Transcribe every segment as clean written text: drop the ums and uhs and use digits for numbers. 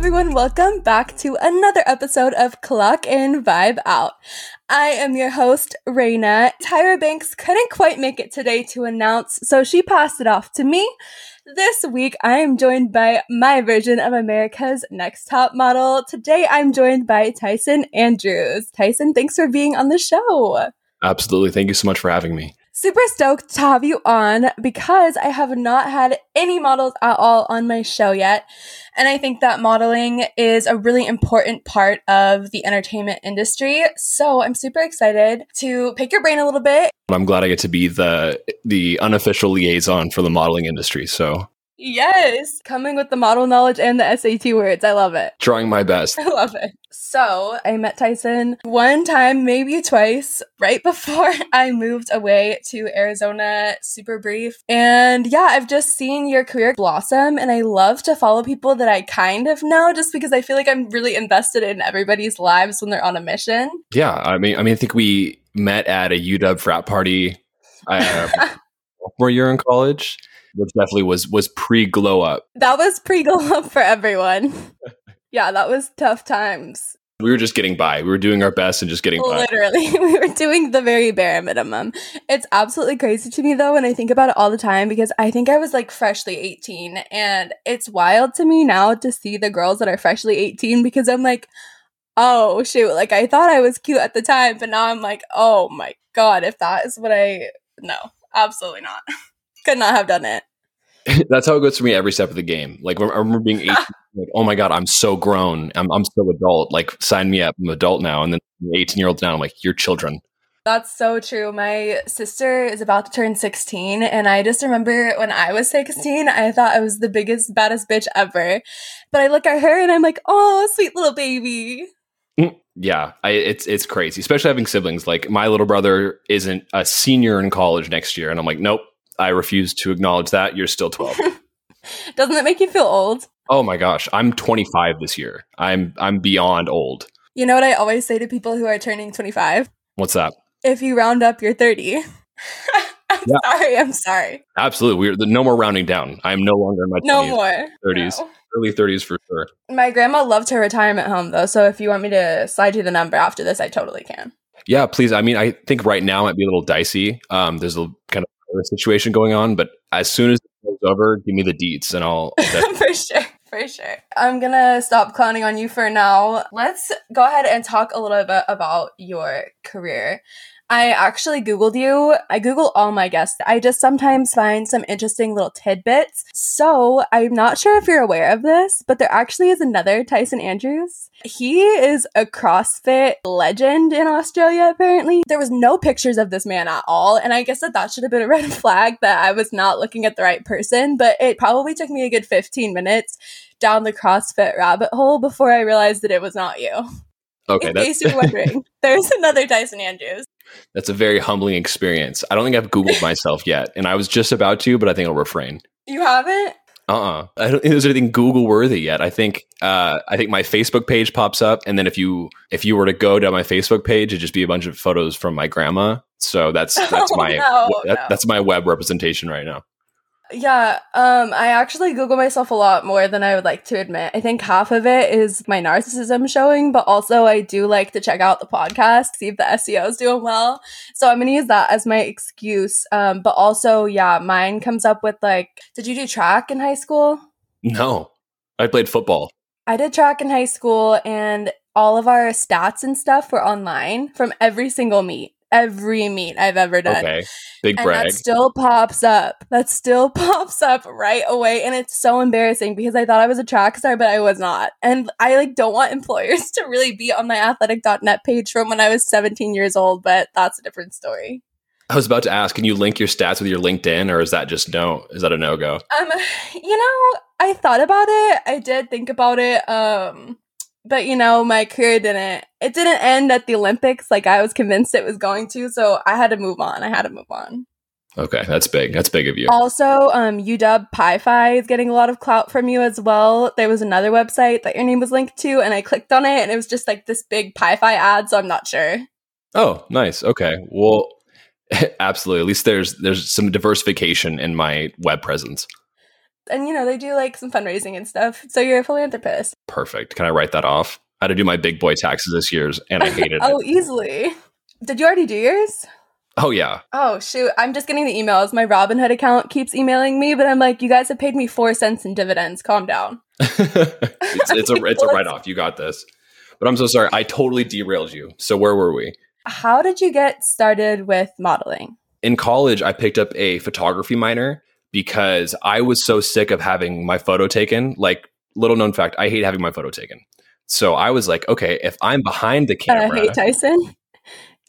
everyone, welcome back to another episode of Clock In Vibe Out. I am your host, Raina. Tyra Banks couldn't quite make it today to announce, so she passed it off to me. This week, I am joined by my version of America's Next Top Model. Today, I'm joined by Tyson Andrews. Tyson, thanks for being on the show. Absolutely. Thank you so much for having me. Super stoked to have you on because I have not had any models at all on my show yet. And I think that modeling is a really important part of the entertainment industry. So I'm super excited to pick your brain a little bit. I'm glad I get to be the unofficial liaison for the modeling industry. So yes, coming with the model knowledge and the SAT words. I love it. Trying my best. I love it. So I met Tyson one time, maybe twice, right before I moved away to Arizona, super brief. And yeah, I've just seen your career blossom and I love to follow people that I kind of know just because I feel like I'm really invested in everybody's lives when they're on a mission. Yeah, I mean, I think we met at a UW frat party where you're in college, which definitely was pre-glow up. That was pre-glow up for everyone. Yeah, that was tough times. We were just getting by. We were doing our best and just getting by. Literally, we were doing the very bare minimum. It's absolutely crazy to me, though, and I think about it all the time because I think I was like freshly 18. And it's wild to me now to see the girls that are freshly 18 because I'm like, oh, shoot. Like, I thought I was cute at the time, but now I'm like, oh, my God, if that is what no, absolutely not. Could not have done it. That's how it goes for me every step of the game. Like, I remember being 18, like, oh my God, I'm so grown. I'm so adult. Like, sign me up. I'm adult now. And then 18-year-olds now, I'm like, you're children. That's so true. My sister is about to turn 16. And I just remember when I was 16, I thought I was the biggest, baddest bitch ever. But I look at her and I'm like, oh, sweet little baby. Yeah, it's crazy, especially having siblings. Like, my little brother isn't a senior in college next year. And I'm like, nope. I refuse to acknowledge that. You're still 12. Doesn't that make you feel old? Oh my gosh. I'm 25 this year. I'm beyond old. You know what I always say to people who are turning 25? What's that? If you round up, you're 30. I'm sorry. Absolutely. No more rounding down. I'm no longer in my 30s. No. Early 30s for sure. My grandma loved her retirement home though. So if you want me to slide you the number after this, I totally can. Yeah, please. I mean, I think right now it might be a little dicey. There's a kind of situation going on, but as soon as it's over, give me the deets and I'll for sure. I'm gonna stop clowning on you for now. Let's go ahead and talk a little bit about your career. I actually Googled you. I Google all my guests. I just sometimes find some interesting little tidbits. So I'm not sure if you're aware of this, but there actually is another Tyson Andrews. He is a CrossFit legend in Australia, apparently. There was no pictures of this man at all. And I guess that should have been a red flag that I was not looking at the right person. But it probably took me a good 15 minutes down the CrossFit rabbit hole before I realized that it was not you. Okay, in case you're wondering, there's another Tyson Andrews. That's a very humbling experience. I don't think I've Googled myself yet, and I was just about to, but I think I'll refrain. You haven't? I don't think there's anything Google worthy yet. I think my Facebook page pops up, and then if you were to go down my Facebook page, it'd just be a bunch of photos from my grandma. So that's my web representation right now. Yeah, I actually Google myself a lot more than I would like to admit. I think half of it is my narcissism showing, but also I do like to check out the podcast, see if the SEO is doing well. So I'm going to use that as my excuse. But also, yeah, mine comes up with like, did you do track in high school? No, I played football. I did track in high school and all of our stats and stuff were online from every single meet. Every meet I've ever done. Okay, big brag. And that still pops up right away. And it's so embarrassing because I thought I was a track star, but I was not. And I like don't want employers to really be on my athletic.net page from when I was 17 years old, but that's a different story. I was about to ask, can you link your stats with your LinkedIn or is that just no? Is that a no-go? I thought about it. I did think about it. But, you know, my career didn't end at the Olympics like I was convinced it was going to. So I had to move on. Okay. That's big. That's big of you. Also, UW Pi-Fi is getting a lot of clout from you as well. There was another website that your name was linked to and I clicked on it and it was just like this big Pi-Fi ad. So I'm not sure. Oh, nice. Okay. Well, absolutely. At least there's some diversification in my web presence. And, you know, they do like some fundraising and stuff. So you're a philanthropist. Perfect. Can I write that off? I had to do my big boy taxes this year and I hated it. Oh, easily. Did you already do yours? Oh, yeah. Oh, shoot. I'm just getting the emails. My Robinhood account keeps emailing me, but I'm like, you guys have paid me 4 cents in dividends. Calm down. It's a write-off. You got this. But I'm so sorry. I totally derailed you. So where were we? How did you get started with modeling? In college, I picked up a photography minor because I was so sick of having my photo taken. Like, little known fact, I hate having my photo taken. So I was like, okay, if I'm behind the camera. Hey, Tyson.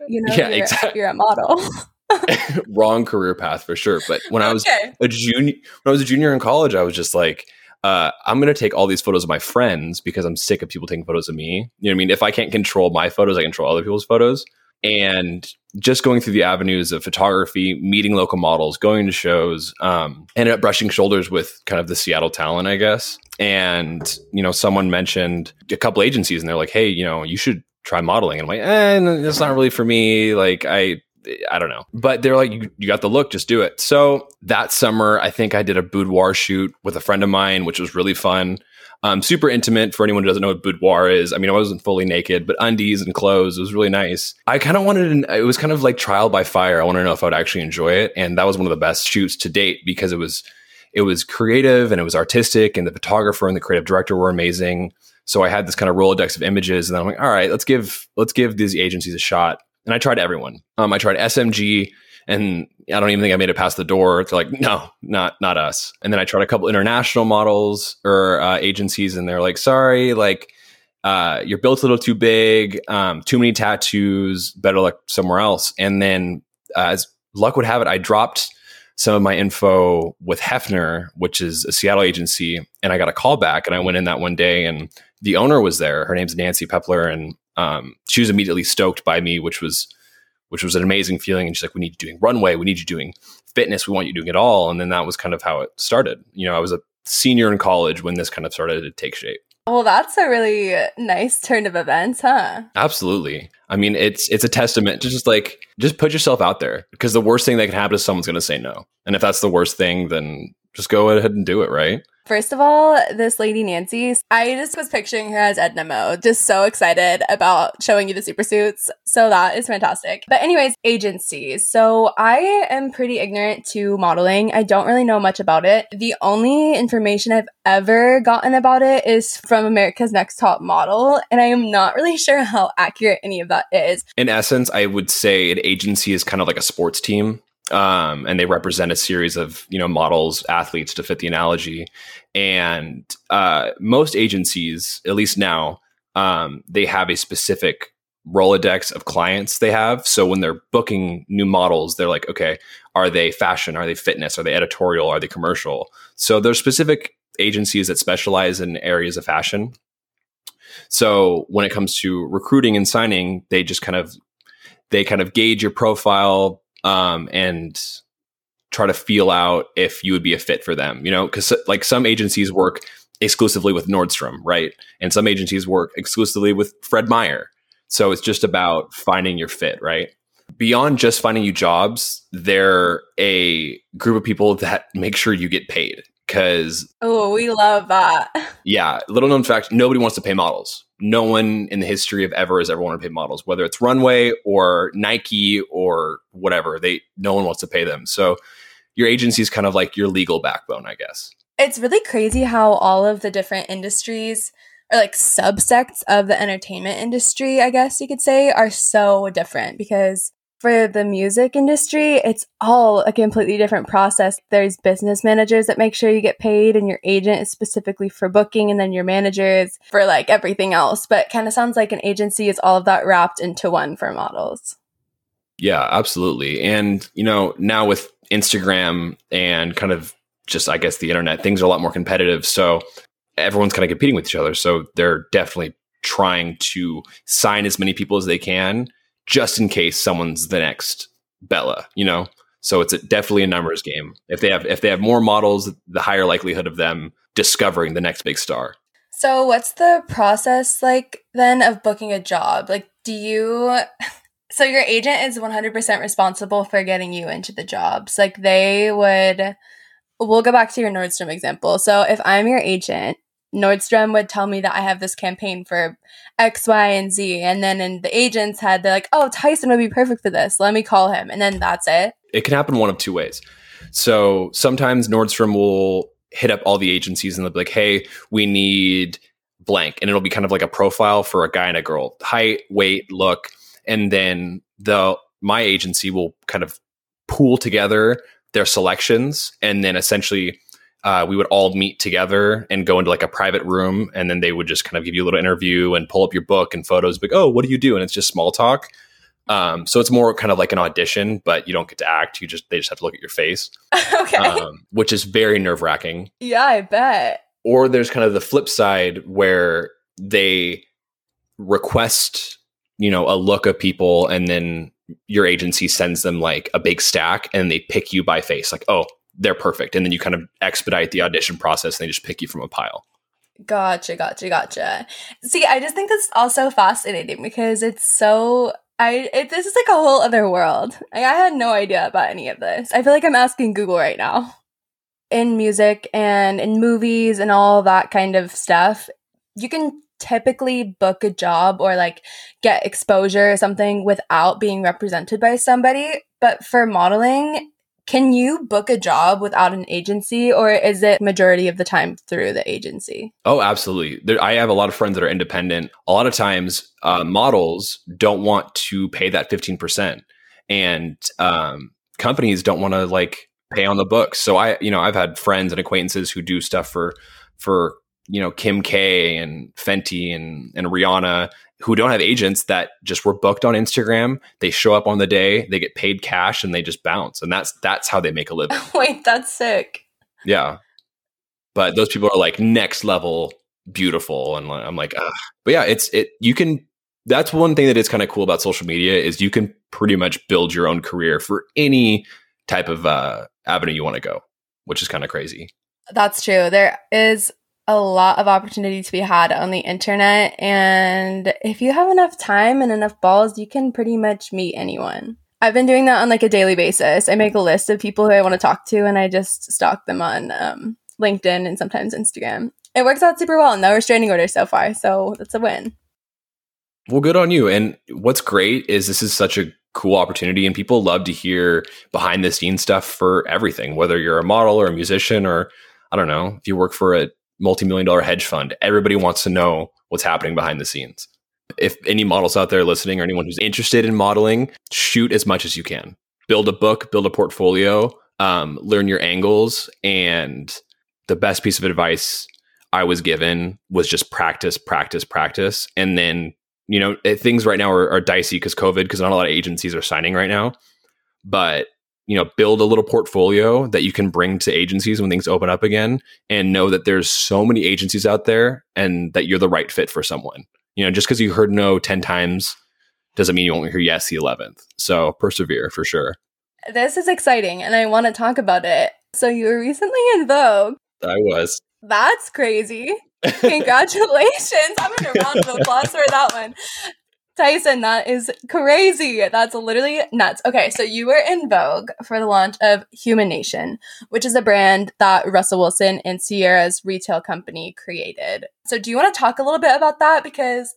You know, yeah, you're a model. Wrong career path for sure. But when I was a junior in college, I was just like, I'm going to take all these photos of my friends because I'm sick of people taking photos of me. You know what I mean? If I can't control my photos, I control other people's photos. And just going through the avenues of photography, meeting local models, going to shows, ended up brushing shoulders with kind of the Seattle talent, I guess. And, you know, someone mentioned a couple agencies and they're like, hey, you know, you should try modeling. And I'm like, that's not really for me. Like, I don't know. But they're like, you got the look, just do it. So that summer, I think I did a boudoir shoot with a friend of mine, which was really fun. Super intimate for anyone who doesn't know what boudoir is. I mean, I wasn't fully naked, but undies and clothes. It was really nice. I kind of it was kind of like trial by fire. I want to know if I would actually enjoy it. And that was one of the best shoots to date because it was creative and it was artistic and the photographer and the creative director were amazing. So I had this kind of Rolodex of images and then I'm like, all right, let's give these agencies a shot. And I tried everyone. I tried SMG and I don't even think I made it past the door. They're like, no, not us. And then I tried a couple international models or agencies and they're like, sorry, like your built's a little too big, too many tattoos, better luck somewhere else. And then as luck would have it, I dropped some of my info with Hefner, which is a Seattle agency, and I got a call back and I went in that one day and the owner was there. Her name's Nancy Pepler and she was immediately stoked by me, which was an amazing feeling. And she's like, we need you doing runway. We need you doing fitness. We want you doing it all. And then that was kind of how it started. You know, I was a senior in college when this kind of started to take shape. Well, that's a really nice turn of events, huh? Absolutely. I mean, it's a testament to just put yourself out there because the worst thing that can happen is someone's going to say no. And if that's the worst thing, then just go ahead and do it, right? First of all, this lady, Nancy, I just was picturing her as Edna Mode, just so excited about showing you the supersuits. So that is fantastic. But anyways, agencies. So I am pretty ignorant to modeling. I don't really know much about it. The only information I've ever gotten about it is from America's Next Top Model. And I am not really sure how accurate any of that is. In essence, I would say an agency is kind of like a sports team. And they represent a series of, you know, models, athletes to fit the analogy. And most agencies, at least now, they have a specific Rolodex of clients they have. So when they're booking new models, they're like, okay, are they fashion? Are they fitness? Are they editorial? Are they commercial? So there's specific agencies that specialize in areas of fashion. So when it comes to recruiting and signing, they just kind of gauge your profile, and try to feel out if you would be a fit for them, you know, because like some agencies work exclusively with Nordstrom, right? And some agencies work exclusively with Fred Meyer. So it's just about finding your fit, right? Beyond just finding you jobs, they're a group of people that make sure you get paid because... Oh, we love that. Yeah. Little known fact, nobody wants to pay models. No one in the history of ever has ever wanted to pay models, whether it's runway or Nike or whatever. No one wants to pay them. So your agency is kind of like your legal backbone, I guess. It's really crazy how all of the different industries or like subsects of the entertainment industry, I guess you could say, are so different because for the music industry, it's all a completely different process. There's business managers that make sure you get paid and your agent is specifically for booking and then your manager is for like everything else. But kind of sounds like an agency is all of that wrapped into one for models. Yeah, absolutely. And, you know, now with Instagram and kind of just, I guess, the internet, things are a lot more competitive. So everyone's kind of competing with each other. So they're definitely trying to sign as many people as they can just in case someone's the next Bella, you know? So it's definitely a numbers game. If they have more models, the higher likelihood of them discovering the next big star. So what's the process like then of booking a job? Like, so your agent is 100% responsible for getting you into the jobs. Like they would We'll go back to your Nordstrom example. So if I'm your agent, Nordstrom would tell me that I have this campaign for X, Y, and Z. And then in the agent's head, they're like, oh, Tyson would be perfect for this. Let me call him. And then that's it. It can happen one of two ways. So sometimes Nordstrom will hit up all the agencies and they'll be like, hey, we need blank. And it'll be kind of like a profile for a guy and a girl. Height, weight, look. And then my agency will kind of pool together their selections. And then essentially we would all meet together and go into like a private room. And then they would just kind of give you a little interview and pull up your book and photos. Like, oh, what do you do? And it's just small talk. So it's more kind of like an audition, but you don't get to act. They just have to look at your face. Okay. Which is very nerve wracking. Yeah, I bet. Or there's kind of the flip side where they request, a look of people, and then your agency sends them like a big stack and they pick you by face. Like, oh, they're perfect. And then you kind of expedite the audition process and they just pick you from a pile. Gotcha. See, I just think that's also fascinating because it's so... this is like a whole other world. Like, I had no idea about any of this. I feel like I'm asking Google right now. In music and in movies and all that kind of stuff, you can typically book a job or like get exposure or something without being represented by somebody. But for modeling, can you book a job without an agency, or is it majority of the time through the agency? Oh, absolutely. I have a lot of friends that are independent. A lot of times models don't want to pay that 15%, and companies don't want to like pay on the books. So I've had friends and acquaintances who do stuff for Kim K and Fenty and Rihanna who don't have agents that just were booked on Instagram. They show up on the day, they get paid cash, and they just bounce. And that's how they make a living. Wait, that's sick. Yeah. But those people are like next level beautiful. And I'm like, ugh. But yeah, that's one thing that is kind of cool about social media is you can pretty much build your own career for any type of avenue you want to go, which is kind of crazy. That's true. There is a lot of opportunity to be had on the internet, and if you have enough time and enough balls, you can pretty much meet anyone. I've been doing that on like a daily basis. I make a list of people who I want to talk to, and I just stalk them on LinkedIn and sometimes Instagram. It works out super well. No restraining orders so far, so that's a win. Well, good on you. And what's great is this is such a cool opportunity, and people love to hear behind the scenes stuff for everything, whether you're a model or a musician, or I don't know, if you work for a multi-million-dollar hedge fund. Everybody wants to know what's happening behind the scenes. If any models out there listening or anyone who's interested in modeling, shoot as much as you can. Build a book, build a portfolio, learn your angles. And the best piece of advice I was given was just practice. And then, things right now are dicey because COVID, because not a lot of agencies are signing right now. But build a little portfolio that you can bring to agencies when things open up again, and know that there's so many agencies out there and that you're the right fit for someone. Just because you heard no 10 times doesn't mean you won't hear yes the 11th. So persevere for sure. This is exciting, and I want to talk about it. So you were recently in Vogue. I was. That's crazy. Congratulations. I'm going to round of applause for that one. Tyson, that is crazy. That's literally nuts. Okay, so you were in Vogue for the launch of Human Nation, which is a brand that Russell Wilson and Ciara's retail company created. So do you want to talk a little bit about that? Because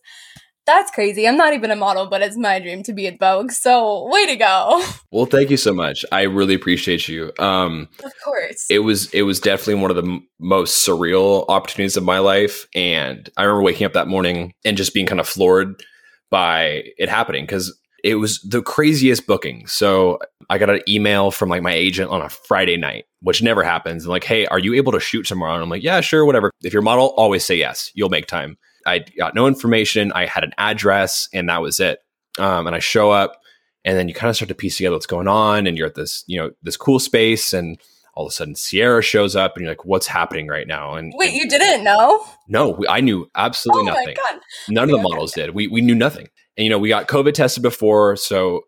that's crazy. I'm not even a model, but it's my dream to be at Vogue. So way to go. Well, thank you so much. I really appreciate you. Of course. It was definitely one of the most surreal opportunities of my life. And I remember waking up that morning and just being kind of floored by it happening, because it was the craziest booking. So I got an email from like my agent on a Friday night, which never happens. And like, hey, are you able to shoot tomorrow? And I'm like, yeah, sure, whatever. If you're a model, always say yes. You'll make time. I got no information. I had an address, and that was it. And I show up, and then you kind of start to piece together what's going on. And you're at this, this cool space, and all of a sudden Ciara shows up, and you're like, what's happening right now? And wait, you didn't know? No, I knew absolutely nothing. God. None of the models did. We knew nothing. And, we got COVID tested before. So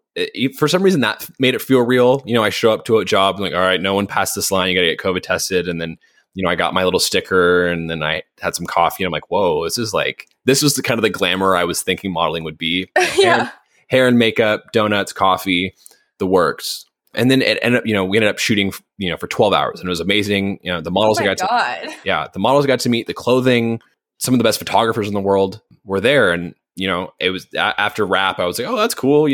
for some reason that made it feel real. I show up to a job, I'm like, all right, no one passed this line. You got to get COVID tested. And then, I got my little sticker, and then I had some coffee, and I'm like, whoa, this was the kind of the glamour I was thinking modeling would be. Yeah. Hair and makeup, donuts, coffee, the works. And then it ended up, we ended up shooting, for 12 hours, and it was amazing. The models the models I got to meet, the clothing, some of the best photographers in the world were there. And, it was after wrap, I was like, oh, that's cool.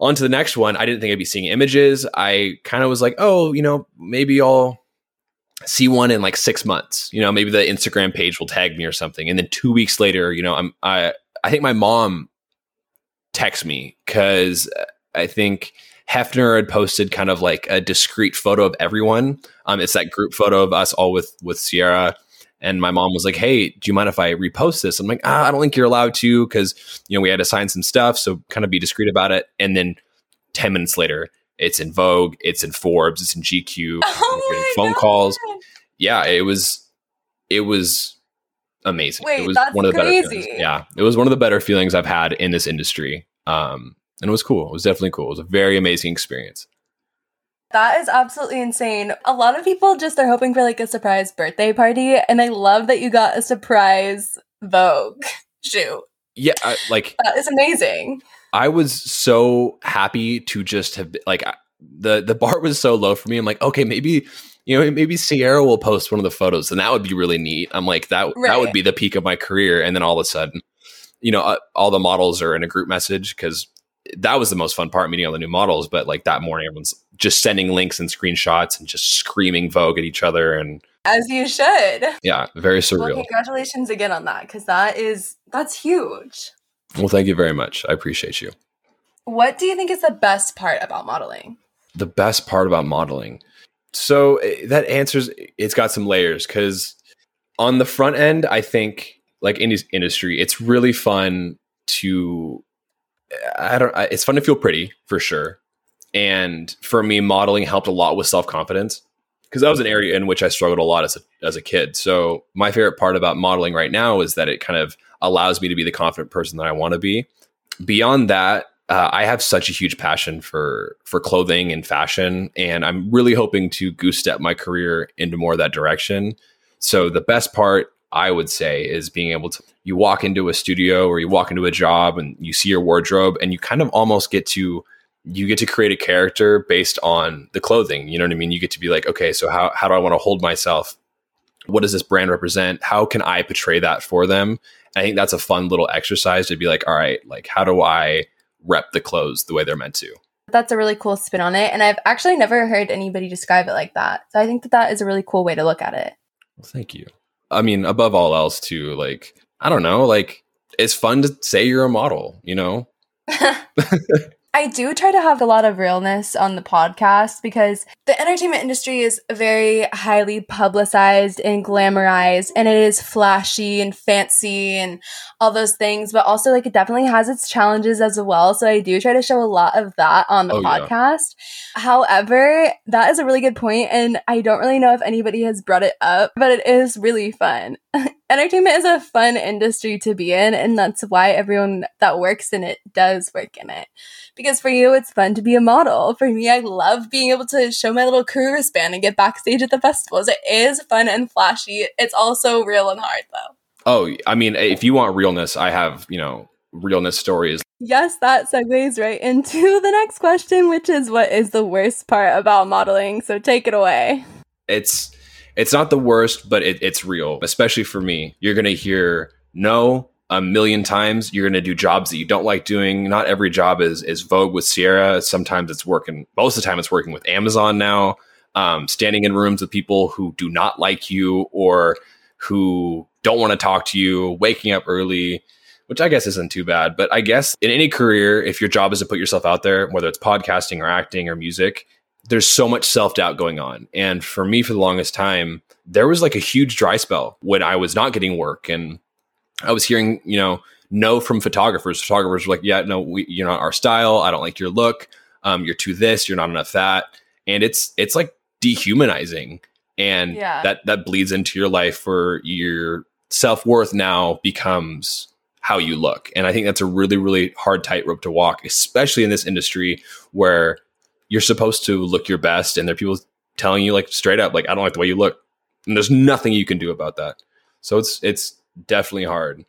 On to the next one. I didn't think I'd be seeing images. I kind of was like, oh, maybe I'll see one in like 6 months, maybe the Instagram page will tag me or something. And then 2 weeks later, I think my mom texted me because I think Hefner had posted kind of like a discreet photo of everyone. It's that group photo of us all with Ciara. And my mom was like, hey, do you mind if I repost this? I'm like, I don't think you're allowed to, because, we had to sign some stuff. So kind of be discreet about it. And then 10 minutes later, it's in Vogue, it's in Forbes, it's in GQ, phone calls. Yeah, it was amazing. Wait, it was one of the better feelings. Yeah, it was one of the better feelings I've had in this industry. And it was cool. It was definitely cool. It was a very amazing experience. That is absolutely insane. A lot of people just are hoping for like a surprise birthday party, and I love that you got a surprise Vogue shoot. Yeah, that is amazing. I was so happy to just have the bar was so low for me. I'm like, okay, maybe Ciara will post one of the photos, and that would be really neat. I'm like, that would be the peak of my career. And then all of a sudden, all the models are in a group message, because that was the most fun part, meeting all the new models. But that morning, everyone's just sending links and screenshots and just screaming Vogue at each other. And as you should. Yeah, very surreal. Well, congratulations again on that, because that's huge. Well, thank you very much. I appreciate you. What do you think is the best part about modeling? The best part about modeling. So that answers, it's got some layers, because on the front end, I think in this industry, it's really fun to, it's fun to feel pretty for sure. And for me, modeling helped a lot with self-confidence, because that was an area in which I struggled a lot as a kid. So my favorite part about modeling right now is that it kind of allows me to be the confident person that I want to be. Beyond that, I have such a huge passion for clothing and fashion, and I'm really hoping to goose step my career into more of that direction. So the best part, I would say, is being able to, you walk into a studio or you walk into a job and you see your wardrobe, and you kind of almost get to create a character based on the clothing. You know what I mean? You get to be like, okay, so how do I want to hold myself? What does this brand represent? How can I portray that for them? And I think that's a fun little exercise to be like, all right, how do I rep the clothes the way they're meant to? That's a really cool spin on it. And I've actually never heard anybody describe it like that. So I think that is a really cool way to look at it. Well, thank you. I mean, above all else too, I don't know, it's fun to say you're a model, I do try to have a lot of realness on the podcast, because the entertainment industry is very highly publicized and glamorized, and it is flashy and fancy and all those things, but also it definitely has its challenges as well. So I do try to show a lot of that on the podcast. Yeah. However, that is a really good point, and I don't really know if anybody has brought it up, but it is really fun. Entertainment is a fun industry to be in, and that's why everyone that works in it does work in it. Because for you, it's fun to be a model. For me, I love being able to show my little career span and get backstage at the festivals. It is fun and flashy. It's also real and hard, though. Oh, I mean, if you want realness, I have, realness stories. Yes, that segues right into the next question, which is, what is the worst part about modeling? So take it away. It's not the worst, but it's real, especially for me. You're going to hear no a million times. You're going to do jobs that you don't like doing. Not every job is Vogue with Ciara. Sometimes it's working. Most of the time it's working with Amazon now, standing in rooms with people who do not like you or who don't want to talk to you, waking up early, which I guess isn't too bad. But I guess in any career, if your job is to put yourself out there, whether it's podcasting or acting or music, there's so much self-doubt going on. And for me, for the longest time, there was a huge dry spell when I was not getting work. And I was hearing, no from photographers. Photographers were like, yeah, no, you're not our style. I don't like your look. You're too this, you're not enough that. And it's dehumanizing. And that bleeds into your life, where your self-worth now becomes how you look. And I think that's a really, really hard tightrope to walk, especially in this industry where you're supposed to look your best, and there are people telling you straight up, I don't like the way you look, and there's nothing you can do about that. So it's definitely hard.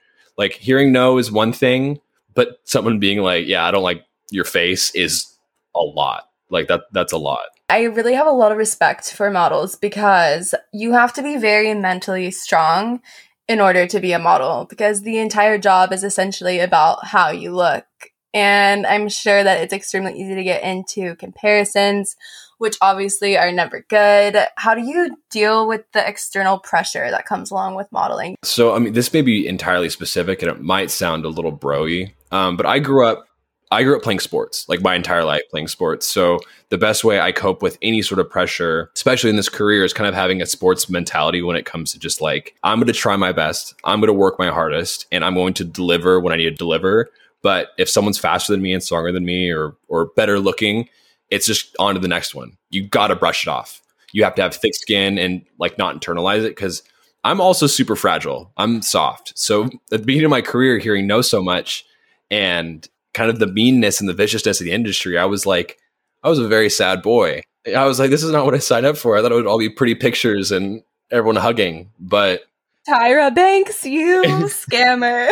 Hearing no is one thing, but someone being yeah, I don't like your face is a lot. Like that's a lot. I really have a lot of respect for models because you have to be very mentally strong in order to be a model, because the entire job is essentially about how you look. And I'm sure that it's extremely easy to get into comparisons, which obviously are never good. How do you deal with the external pressure that comes along with modeling? So, I mean, this may be entirely specific and it might sound a little bro-y, but I grew up playing sports, like my entire life playing sports. So the best way I cope with any sort of pressure, especially in this career, is kind of having a sports mentality when it comes to just like, I'm going to try my best, I'm going to work my hardest, and I'm going to deliver when I need to deliver. But if someone's faster than me and stronger than me or better looking, it's just on to the next one. You got to brush it off. You have to have thick skin and like not internalize it, because I'm also super fragile. I'm soft. So at the beginning of my career, hearing no so much and kind of the meanness and the viciousness of the industry, I was a very sad boy. I was like, this is not what I signed up for. I thought it would all be pretty pictures and everyone hugging, but Tyra Banks, you scammer.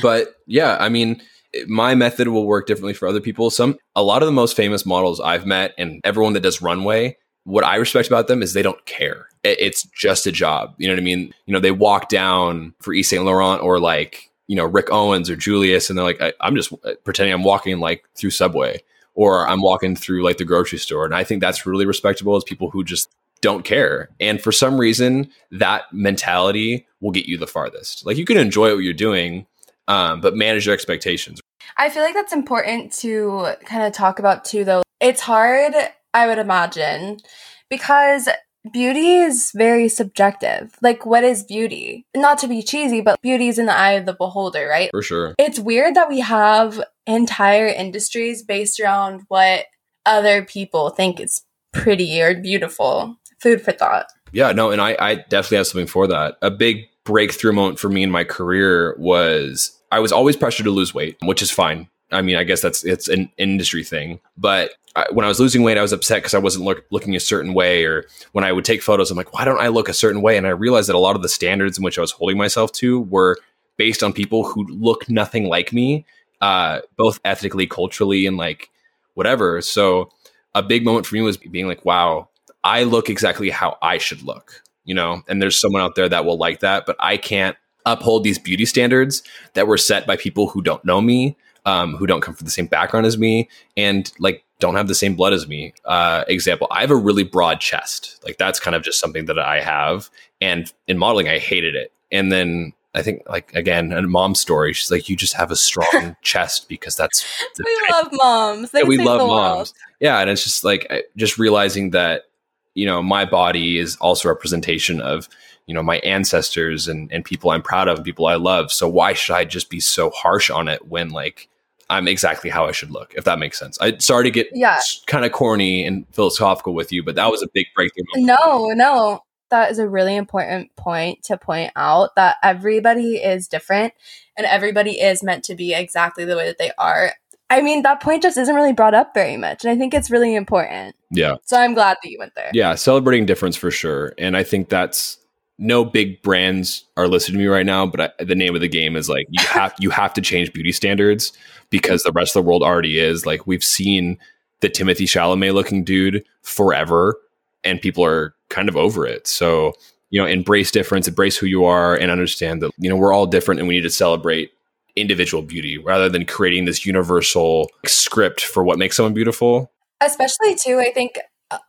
But yeah, I mean, my method will work differently for other people. A lot of the most famous models I've met and everyone that does runway, what I respect about them is they don't care. It's just a job. You know what I mean? You know, they walk down for East St. Laurent or like, you know, Rick Owens or Julius, and they're like, I'm just pretending I'm walking like through Subway, or I'm walking through like the grocery store. And I think that's really respectable, is people who just don't care. And for some reason, that mentality will get you the farthest. Like, you can enjoy what you're doing, but manage your expectations. I feel like that's important to kind of talk about too, though. It's hard, I would imagine, because beauty is very subjective. Like, what is beauty? Not to be cheesy, but beauty is in the eye of the beholder, right? For sure. It's weird that we have entire industries based around what other people think is pretty or beautiful. Food for thought. Yeah, no, and I definitely have something for that. A big breakthrough moment for me in my career was I was always pressured to lose weight, which is fine. I mean, I guess it's an industry thing. But when I was losing weight, I was upset because I wasn't looking a certain way. Or when I would take photos, I'm like, why don't I look a certain way? And I realized that a lot of the standards in which I was holding myself to were based on people who look nothing like me, both ethnically, culturally, and like whatever. So a big moment for me was being like, wow, I look exactly how I should look, you know? And there's someone out there that will like that, but I can't uphold these beauty standards that were set by people who don't know me, who don't come from the same background as me, and like don't have the same blood as me. Example, I have a really broad chest. Like, that's kind of just something that I have. And in modeling, I hated it. And then I think, like, again, a mom's story, she's like, you just have a strong chest because that's... We love moms. Yeah, we love moms. Yeah, and it's just like, just realizing that, you know, my body is also a representation of, you know, my ancestors and people I'm proud of, people I love. So why should I just be so harsh on it when, like, I'm exactly how I should look, if that makes sense. I sorry to get kind of corny and philosophical with you, but that was a big breakthrough moment. No, that is a really important point to point out, that everybody is different and everybody is meant to be exactly the way that they are. I mean, that point just isn't really brought up very much, and I think it's really important. Yeah. So I'm glad that you went there. Yeah, celebrating difference for sure. And I think that's... No big brands are listed to me right now, but the name of the game is like, you have to change beauty standards because the rest of the world already is. Like, we've seen the Timothee Chalamet looking dude forever, and people are kind of over it. So, you know, embrace difference, embrace who you are, and understand that, you know, we're all different and we need to celebrate individual beauty rather than creating this universal script for what makes someone beautiful. Especially too, I think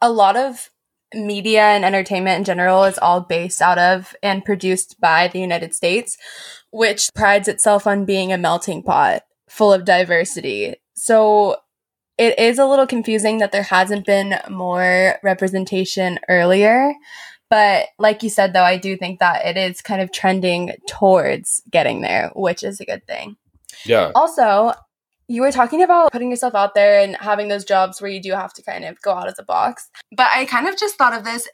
a lot of media and entertainment in general is all based out of and produced by the United States, which prides itself on being a melting pot full of diversity. So it is a little confusing that there hasn't been more representation earlier. But like you said, though, I do think that it is kind of trending towards getting there, which is a good thing. Yeah. Also, you were talking about putting yourself out there and having those jobs where you do have to kind of go out of the box. But I kind of just thought of this.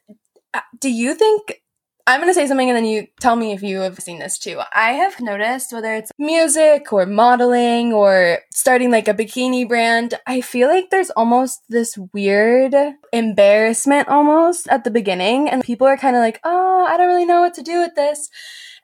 Do you think... I'm going to say something and then you tell me if you have seen this too. I have noticed, whether it's music or modeling or starting like a bikini brand, I feel like there's almost this weird embarrassment almost at the beginning. And people are kind of like, oh, I don't really know what to do with this.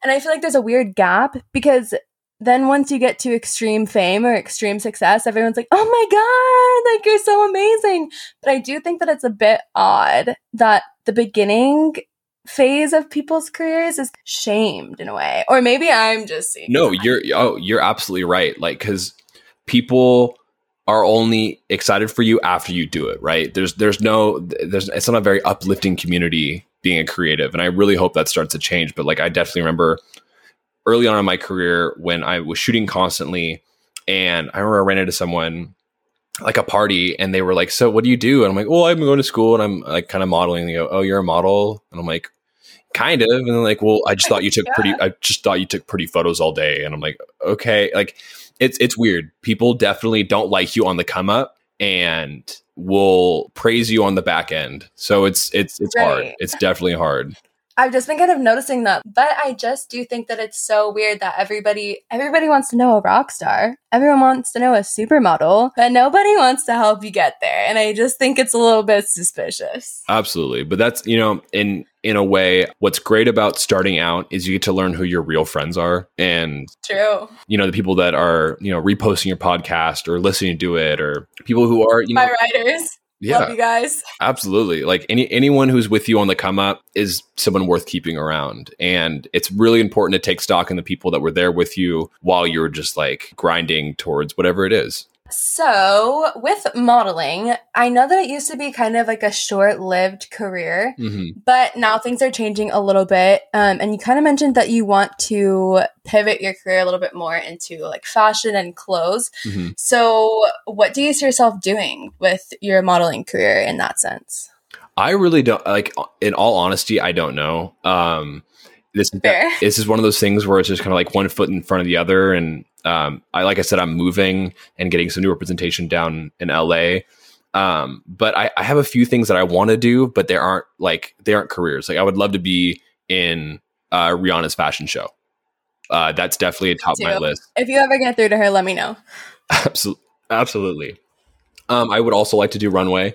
And I feel like there's a weird gap because... then once you get to extreme fame or extreme success, everyone's like, oh my God, like, you're so amazing. But I do think that it's a bit odd that the beginning phase of people's careers is shamed in a way. Or maybe I'm just seeing. No, you're absolutely right. Like, because people are only excited for you after you do it, right? It's not a very uplifting community being a creative. And I really hope that starts to change. But like, I definitely remember early on in my career when I was shooting constantly, and I remember I ran into someone like a party and they were like, so what do you do? And I'm like, well, I'm going to school and I'm like kind of modeling. And they go, oh, you're a model? And I'm like, kind of. And they're like, well, I just thought you took pretty photos all day. And I'm like, okay. Like, it's weird. People definitely don't like you on the come up and will praise you on the back end. So it's right. Hard. It's definitely hard. I've just been kind of noticing that, but I just do think that it's so weird that everybody wants to know a rock star. Everyone wants to know a supermodel, but nobody wants to help you get there. And I just think it's a little bit suspicious. Absolutely. But that's, you know, in a way, what's great about starting out is you get to learn who your real friends are. And true, you know, the people that are, you know, reposting your podcast or listening to it, or people who are, you know, my writers. Yeah. Love you guys. Absolutely. Like anyone who's with you on the come up is someone worth keeping around. And it's really important to take stock in the people that were there with you while you were just like grinding towards whatever it is. So with modeling, I know that it used to be kind of like a short-lived career, mm-hmm. but now things are changing a little bit. And you kind of mentioned that you want to pivot your career a little bit more into like fashion and clothes. Mm-hmm. So what do you see yourself doing with your modeling career in that sense? I really don't, like, in all honesty, I don't know. This is one of those things where it's just kind of like one foot in front of the other. And like I said, I'm moving and getting some new representation down in LA. But I have a few things that I want to do, but they aren't careers. Like, I would love to be in Rihanna's fashion show. That's definitely atop my list. If you ever get through to her, let me know. Absolutely. I would also like to do runway.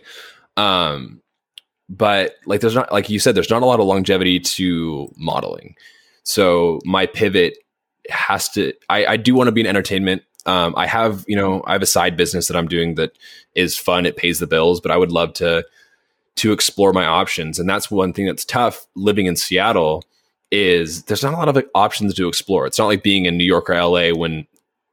But like, there's not, like you said, there's not a lot of longevity to modeling. So my pivot has to, I do want to be in entertainment. I have a side business that I'm doing that is fun. It pays the bills, but I would love to explore my options. And that's one thing that's tough living in Seattle is there's not a lot of options to explore. It's not like being in New York or LA when,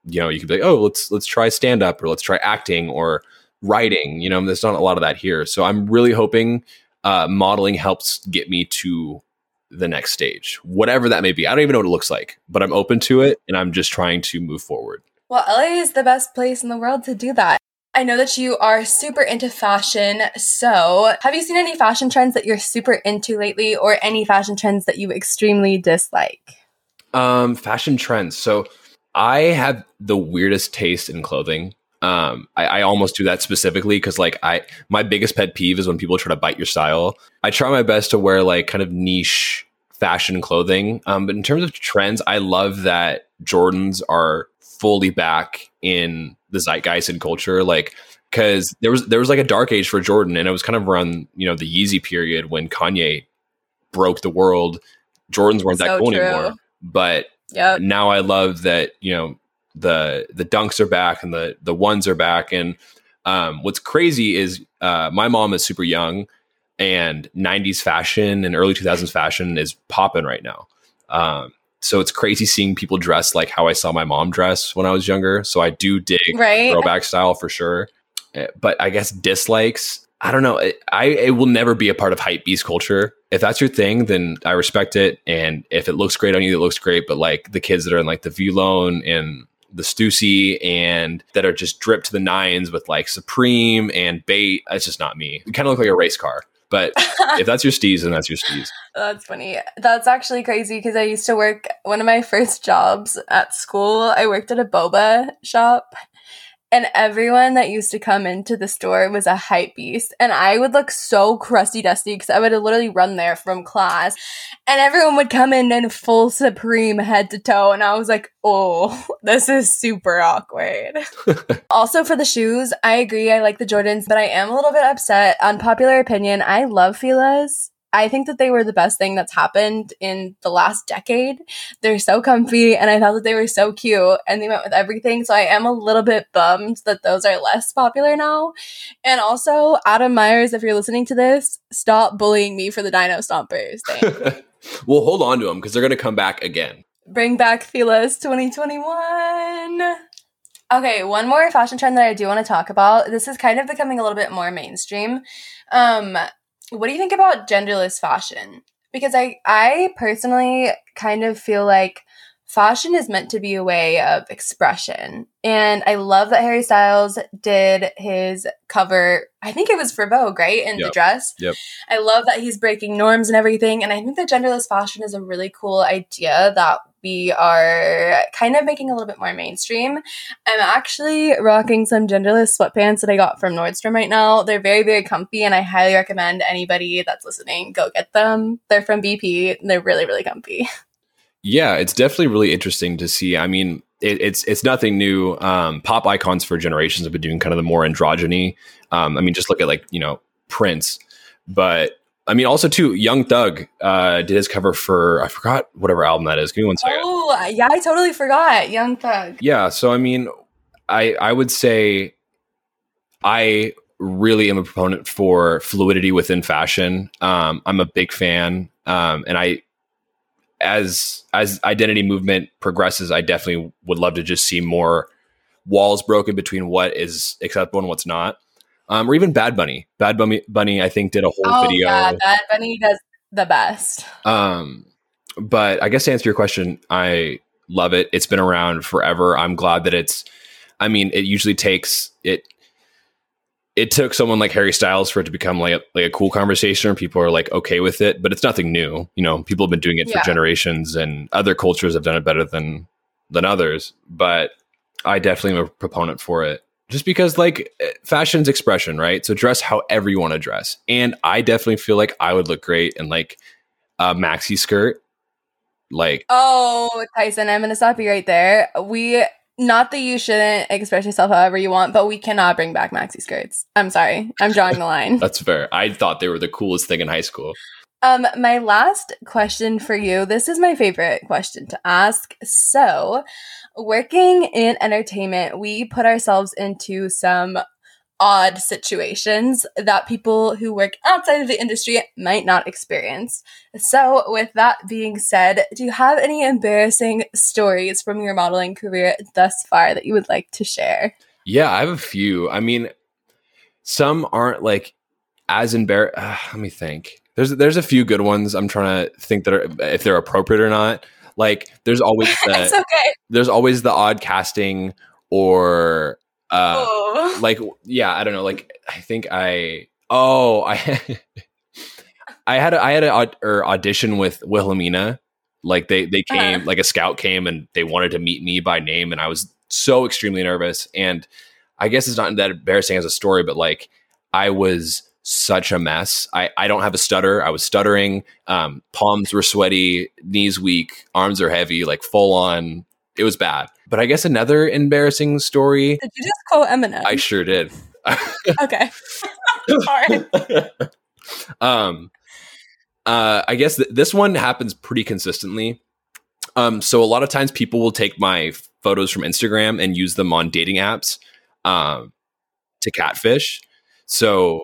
you know, you could be like, oh, let's try stand up or let's try acting or writing, you know, there's not a lot of that here. So I'm really hoping modeling helps get me to the next stage, whatever that may be. I don't even know what it looks like, but I'm open to it and I'm just trying to move forward. Well, LA is the best place in the world to do that. I know that you are super into fashion. So have you seen any fashion trends that you're super into lately or any fashion trends that you extremely dislike? Fashion trends. So I have the weirdest taste in clothing. I almost do that specifically because like my biggest pet peeve is when people try to bite your style. I try my best to wear like kind of niche fashion clothing. But in terms of trends, I love that Jordans are fully back in the zeitgeist and culture. Like, cause there was like a dark age for Jordan and it was kind of around, you know, the Yeezy period when Kanye broke the world. Jordans weren't that cool anymore, but now I love that, you know, the dunks are back and the ones are back. And what's crazy is my mom is super young and 90s fashion and early 2000s fashion is popping right now. So it's crazy seeing people dress like how I saw my mom dress when I was younger. So I do dig throwback style for sure. But I guess dislikes, I don't know. It will never be a part of hypebeast culture. If that's your thing, then I respect it. And if it looks great on you, it looks great. But like the kids that are in like the Vlone and the Stussy and that are just dripped to the nines with like Supreme and bait. That's just not me. You kind of look like a race car, but if that's your steez, then that's your steez. That's funny. That's actually crazy because I used to work one of my first jobs at school. I worked at a boba shop and everyone that used to come into the store was a hype beast. And I would look so crusty dusty because I would literally run there from class. And everyone would come in full Supreme head to toe. And I was like, oh, this is super awkward. Also for the shoes, I agree. I like the Jordans, but I am a little bit upset. Unpopular opinion, I love Filas. I think that they were the best thing that's happened in the last decade. They're so comfy, and I thought that they were so cute, and they went with everything. So I am a little bit bummed that those are less popular now. And also, Adam Myers, if you're listening to this, stop bullying me for the Dino Stompers thing. We'll hold on to them because they're going to come back again. Bring back Fila's 2021. Okay, one more fashion trend that I do want to talk about. This is kind of becoming a little bit more mainstream. What do you think about genderless fashion? Because I personally kind of feel like fashion is meant to be a way of expression. And I love that Harry Styles did his cover. I think it was for Vogue, right? And the dress. Yep. I love that he's breaking norms and everything. And I think that genderless fashion is a really cool idea that we are kind of making a little bit more mainstream. I'm actually rocking some genderless sweatpants that I got from Nordstrom right now. They're very, very comfy, and I highly recommend anybody that's listening, go get them. They're from BP, and they're really, really comfy. Yeah, it's definitely really interesting to see. I mean, it's nothing new. Pop icons for generations have been doing kind of the more androgyny. I mean, just look at Prince. But I mean, also too, Young Thug did his cover for, I forgot whatever album that is. Give me one second. Oh, yeah, I totally forgot. Young Thug. Yeah, so I mean, I would say I really am a proponent for fluidity within fashion. I'm a big fan. And I, as identity movement progresses, I definitely would love to just see more walls broken between what is acceptable and what's not. Or even Bad Bunny. Bad Bunny, I think, did a whole video. Yeah, Bad Bunny does the best. But I guess to answer your question, I love it. It's been around forever. I'm glad that it's, I mean, it usually takes, it took someone like Harry Styles for it to become like a cool conversation, or people are like, okay with it, but it's nothing new. You know, people have been doing it for generations, and other cultures have done it better than others. But I definitely am a proponent for it. Just because fashion's expression, right? So dress however you want to dress. And I definitely feel like I would look great in a maxi skirt. Oh, Tyson, I'm going to stop you right there. Not that you shouldn't express yourself however you want, but we cannot bring back maxi skirts. I'm sorry. I'm drawing the line. That's fair. I thought they were the coolest thing in high school. My last question for you, this is my favorite question to ask. So, working in entertainment, we put ourselves into some odd situations that people who work outside of the industry might not experience. So, with that being said, do you have any embarrassing stories from your modeling career thus far that you would like to share? Yeah, I have a few. I mean, some aren't as embarrassing. Let me think. There's a few good ones. I'm trying to think if they're appropriate or not. There's always the it's okay. There's always the odd casting or I don't know. I had an audition with Wilhelmina. They came a scout came and they wanted to meet me by name, and I was so extremely nervous. And I guess it's not that embarrassing as a story, but I was such a mess. I don't have a stutter. I was stuttering. Palms were sweaty, knees weak, arms are heavy, full on. It was bad. But I guess another embarrassing story. Did you just quote Eminem? I sure did. Okay. Sorry. I guess this one happens pretty consistently. So a lot of times people will take my photos from Instagram and use them on dating apps to catfish. So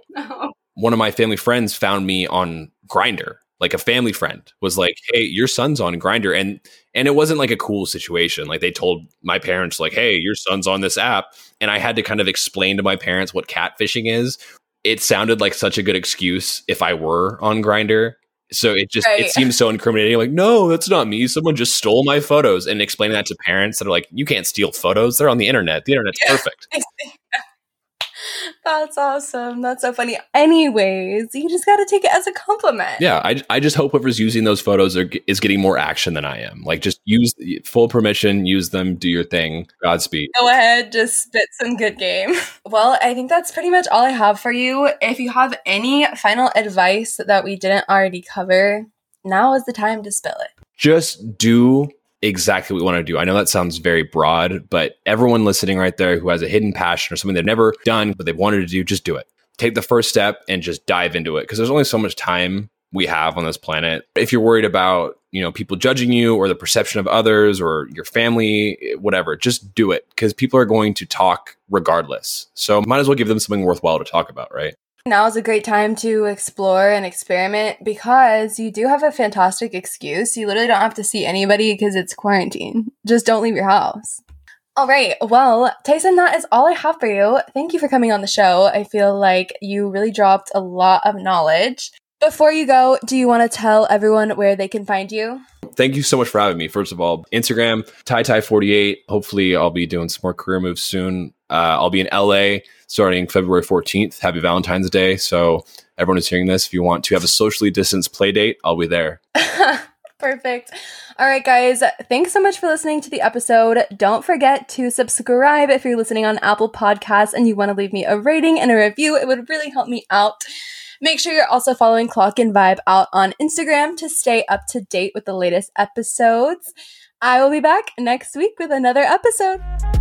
one of my family friends found me on Grindr. A family friend was like, hey, your son's on Grindr. And it wasn't a cool situation. They told my parents, hey, your son's on this app. And I had to kind of explain to my parents what catfishing is. It sounded like such a good excuse if I were on Grindr. So it just, It seems so incriminating. No, that's not me. Someone just stole my photos. And explaining that to parents that are you can't steal photos. They're on the internet. The internet's perfect. That's awesome. That's so funny. Anyways, you just got to take it as a compliment. Yeah, I just hope whoever's using those photos is getting more action than I am. Just use full permission, use them, do your thing. Godspeed. Go ahead, just spit some good game. Well, I think that's pretty much all I have for you. If you have any final advice that we didn't already cover, now is the time to spill it. Just do exactly what we want to do. I know that sounds very broad, but everyone listening right there who has a hidden passion or something they've never done, but they've wanted to do, just do it. Take the first step and just dive into it. Because there's only so much time we have on this planet. If you're worried about, you know, people judging you or the perception of others or your family, whatever, just do it, because people are going to talk regardless. So might as well give them something worthwhile to talk about, right? Now is a great time to explore and experiment, because you do have a fantastic excuse. You literally don't have to see anybody because it's quarantine. Just don't leave your house. All right. Well, Tyson, that is all I have for you. Thank you for coming on the show. I feel like you really dropped a lot of knowledge. Before you go, do you want to tell everyone where they can find you? Thank you so much for having me. First of all, Instagram, TyTy48. Hopefully I'll be doing some more career moves soon. I'll be in LA starting February 14th. Happy Valentine's Day. So everyone who's hearing this, if you want to have a socially distanced play date, I'll be there. Perfect. All right, guys. Thanks so much for listening to the episode. Don't forget to subscribe if you're listening on Apple Podcasts and you want to leave me a rating and a review. It would really help me out. Make sure you're also following Clock and Vibe out on Instagram to stay up to date with the latest episodes. I will be back next week with another episode.